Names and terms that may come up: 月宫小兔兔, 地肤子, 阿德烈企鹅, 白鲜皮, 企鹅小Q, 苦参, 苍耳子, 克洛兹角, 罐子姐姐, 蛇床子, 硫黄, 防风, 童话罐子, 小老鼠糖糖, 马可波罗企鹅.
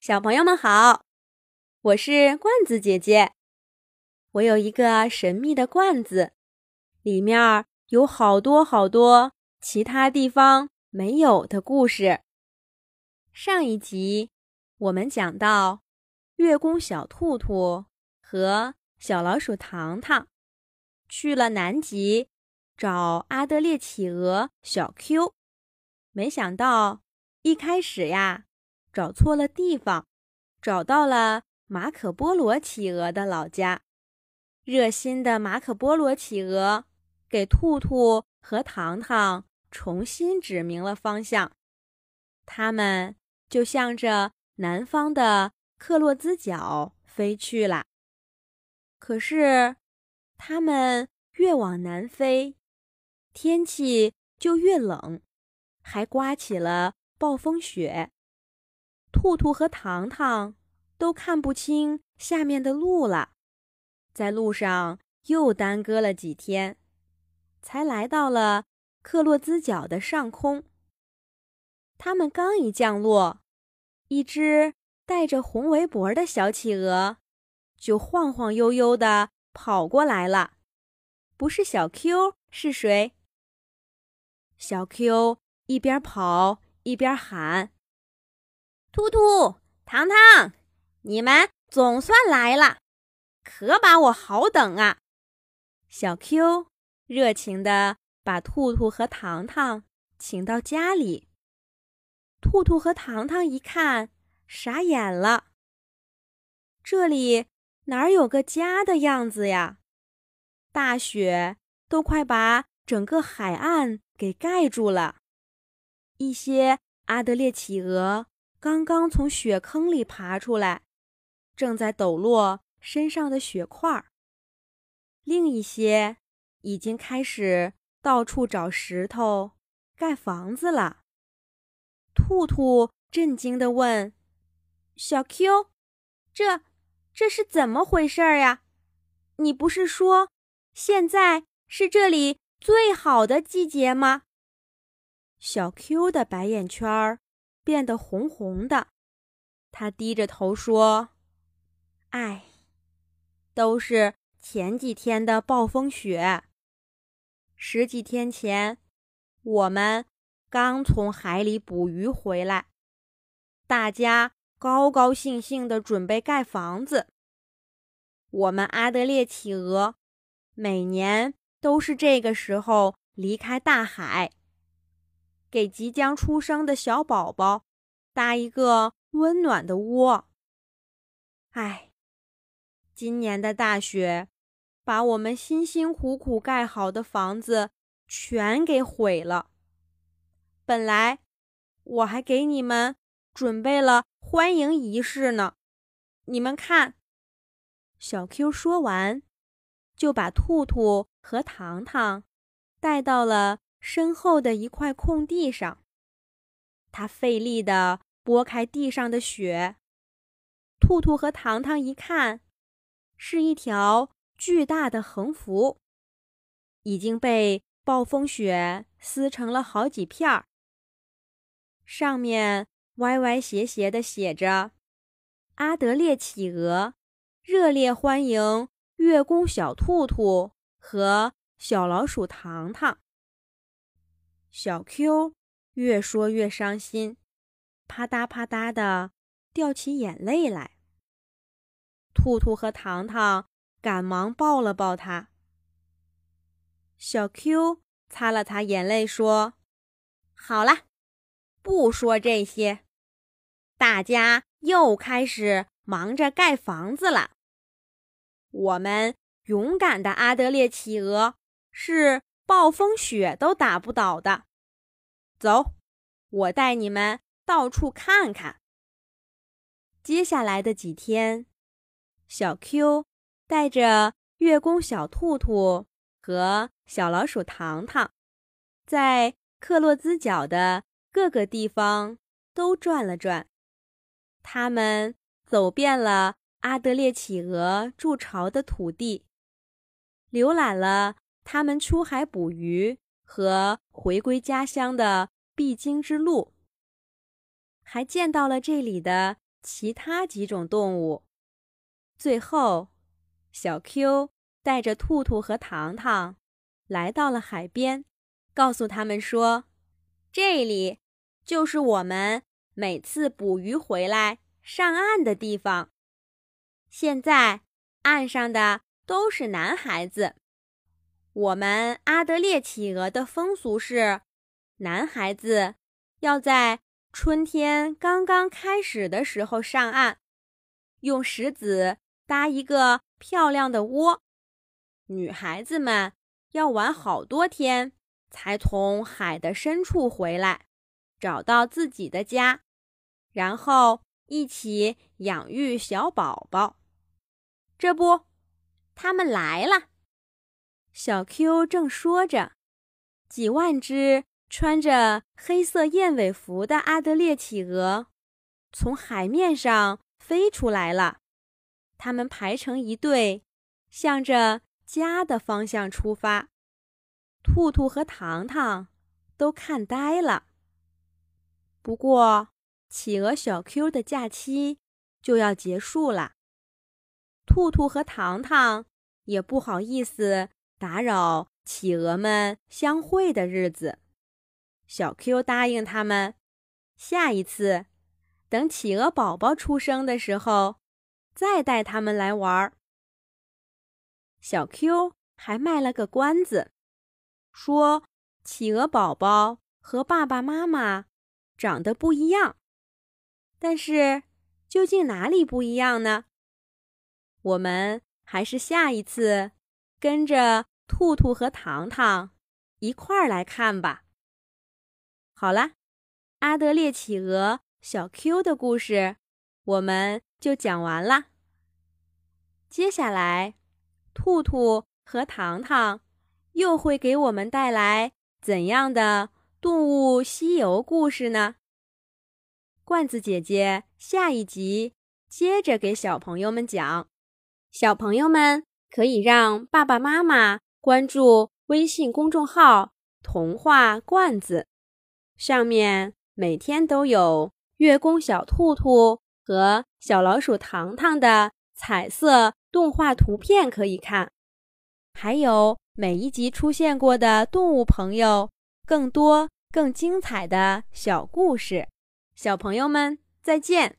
小朋友们好，我是罐子姐姐。我有一个神秘的罐子，里面有好多好多其他地方没有的故事。上一集我们讲到月宫小兔兔和小老鼠糖糖去了南极找阿德烈企鹅小 Q， 没想到一开始呀找错了地方，找到了马可波罗企鹅的老家。热心的马可波罗企鹅给兔兔和糖糖重新指明了方向，他们就向着南方的克洛兹角飞去了。可是他们越往南飞，天气就越冷，还刮起了暴风雪。兔兔和糖糖都看不清下面的路了，在路上又耽搁了几天，才来到了克洛兹角的上空。他们刚一降落，一只带着红围脖的小企鹅就晃晃悠悠地跑过来了。不是小 Q 是谁？小 Q 一边跑一边喊，兔兔、糖糖，你们总算来了，可把我好等啊！小 Q 热情地把兔兔和糖糖请到家里。兔兔和糖糖一看，傻眼了，这里哪有个家的样子呀？大雪都快把整个海岸给盖住了。一些阿德烈企鹅刚刚从雪坑里爬出来，正在抖落身上的雪块。另一些已经开始到处找石头盖房子了。兔兔震惊地问，小 Q， 这是怎么回事呀？你不是说现在是这里最好的季节吗？小 Q 的白眼圈变得红红的，他低着头说，哎，都是前几天的暴风雪。十几天前，我们刚从海里捕鱼回来，大家高高兴兴地准备盖房子。我们阿德烈企鹅每年都是这个时候离开大海，给即将出生的小宝宝搭一个温暖的窝。哎，今年的大雪把我们辛辛苦苦盖好的房子全给毁了。本来我还给你们准备了欢迎仪式呢，你们看。小 Q 说完，就把兔兔和糖糖带到了身后的一块空地上，他费力地拨开地上的雪。兔兔和糖糖一看，是一条巨大的横幅，已经被暴风雪撕成了好几片儿。上面歪歪斜斜地写着，阿德烈企鹅热烈欢迎月宫小兔兔和小老鼠糖糖。小 Q 越说越伤心，啪嗒啪嗒地掉起眼泪来。兔兔和糖糖赶忙抱了抱他。小 Q 擦了擦眼泪说，好了，不说这些，大家又开始忙着盖房子了。我们勇敢的阿德烈企鹅是暴风雪都打不倒的，走，我带你们到处看看。接下来的几天，小 Q 带着月宫小兔兔和小老鼠糖糖，在克洛兹角的各个地方都转了转。他们走遍了阿德烈企鹅筑巢的土地，浏览了他们出海捕鱼和回归家乡的必经之路。还见到了这里的其他几种动物。最后，小 Q 带着兔兔和糖糖来到了海边，告诉他们说，这里就是我们每次捕鱼回来上岸的地方。现在岸上的都是男孩子。我们阿德列企鹅的风俗是，男孩子要在春天刚刚开始的时候上岸，用石子搭一个漂亮的窝。女孩子们要玩好多天才从海的深处回来，找到自己的家，然后一起养育小宝宝。这不，他们来了。小 Q 正说着，几万只穿着黑色燕尾服的阿德列企鹅从海面上飞出来了，它们排成一队，向着家的方向出发。兔兔和糖糖都看呆了。不过，企鹅小 Q 的假期就要结束了，兔兔和糖糖也不好意思打扰企鹅们相会的日子。小 Q 答应他们，下一次等企鹅宝宝出生的时候再带他们来玩。小 Q 还卖了个关子，说企鹅宝宝和爸爸妈妈长得不一样，但是究竟哪里不一样呢？我们还是下一次跟着兔兔和糖糖一块儿来看吧。好啦，阿德列企鹅小 Q 的故事我们就讲完啦。接下来，兔兔和糖糖又会给我们带来怎样的动物西游故事呢？罐子姐姐下一集接着给小朋友们讲。小朋友们可以让爸爸妈妈关注微信公众号童话罐子，上面每天都有月宫小兔兔和小老鼠糖糖的彩色动画图片可以看，还有每一集出现过的动物朋友更多更精彩的小故事。小朋友们，再见！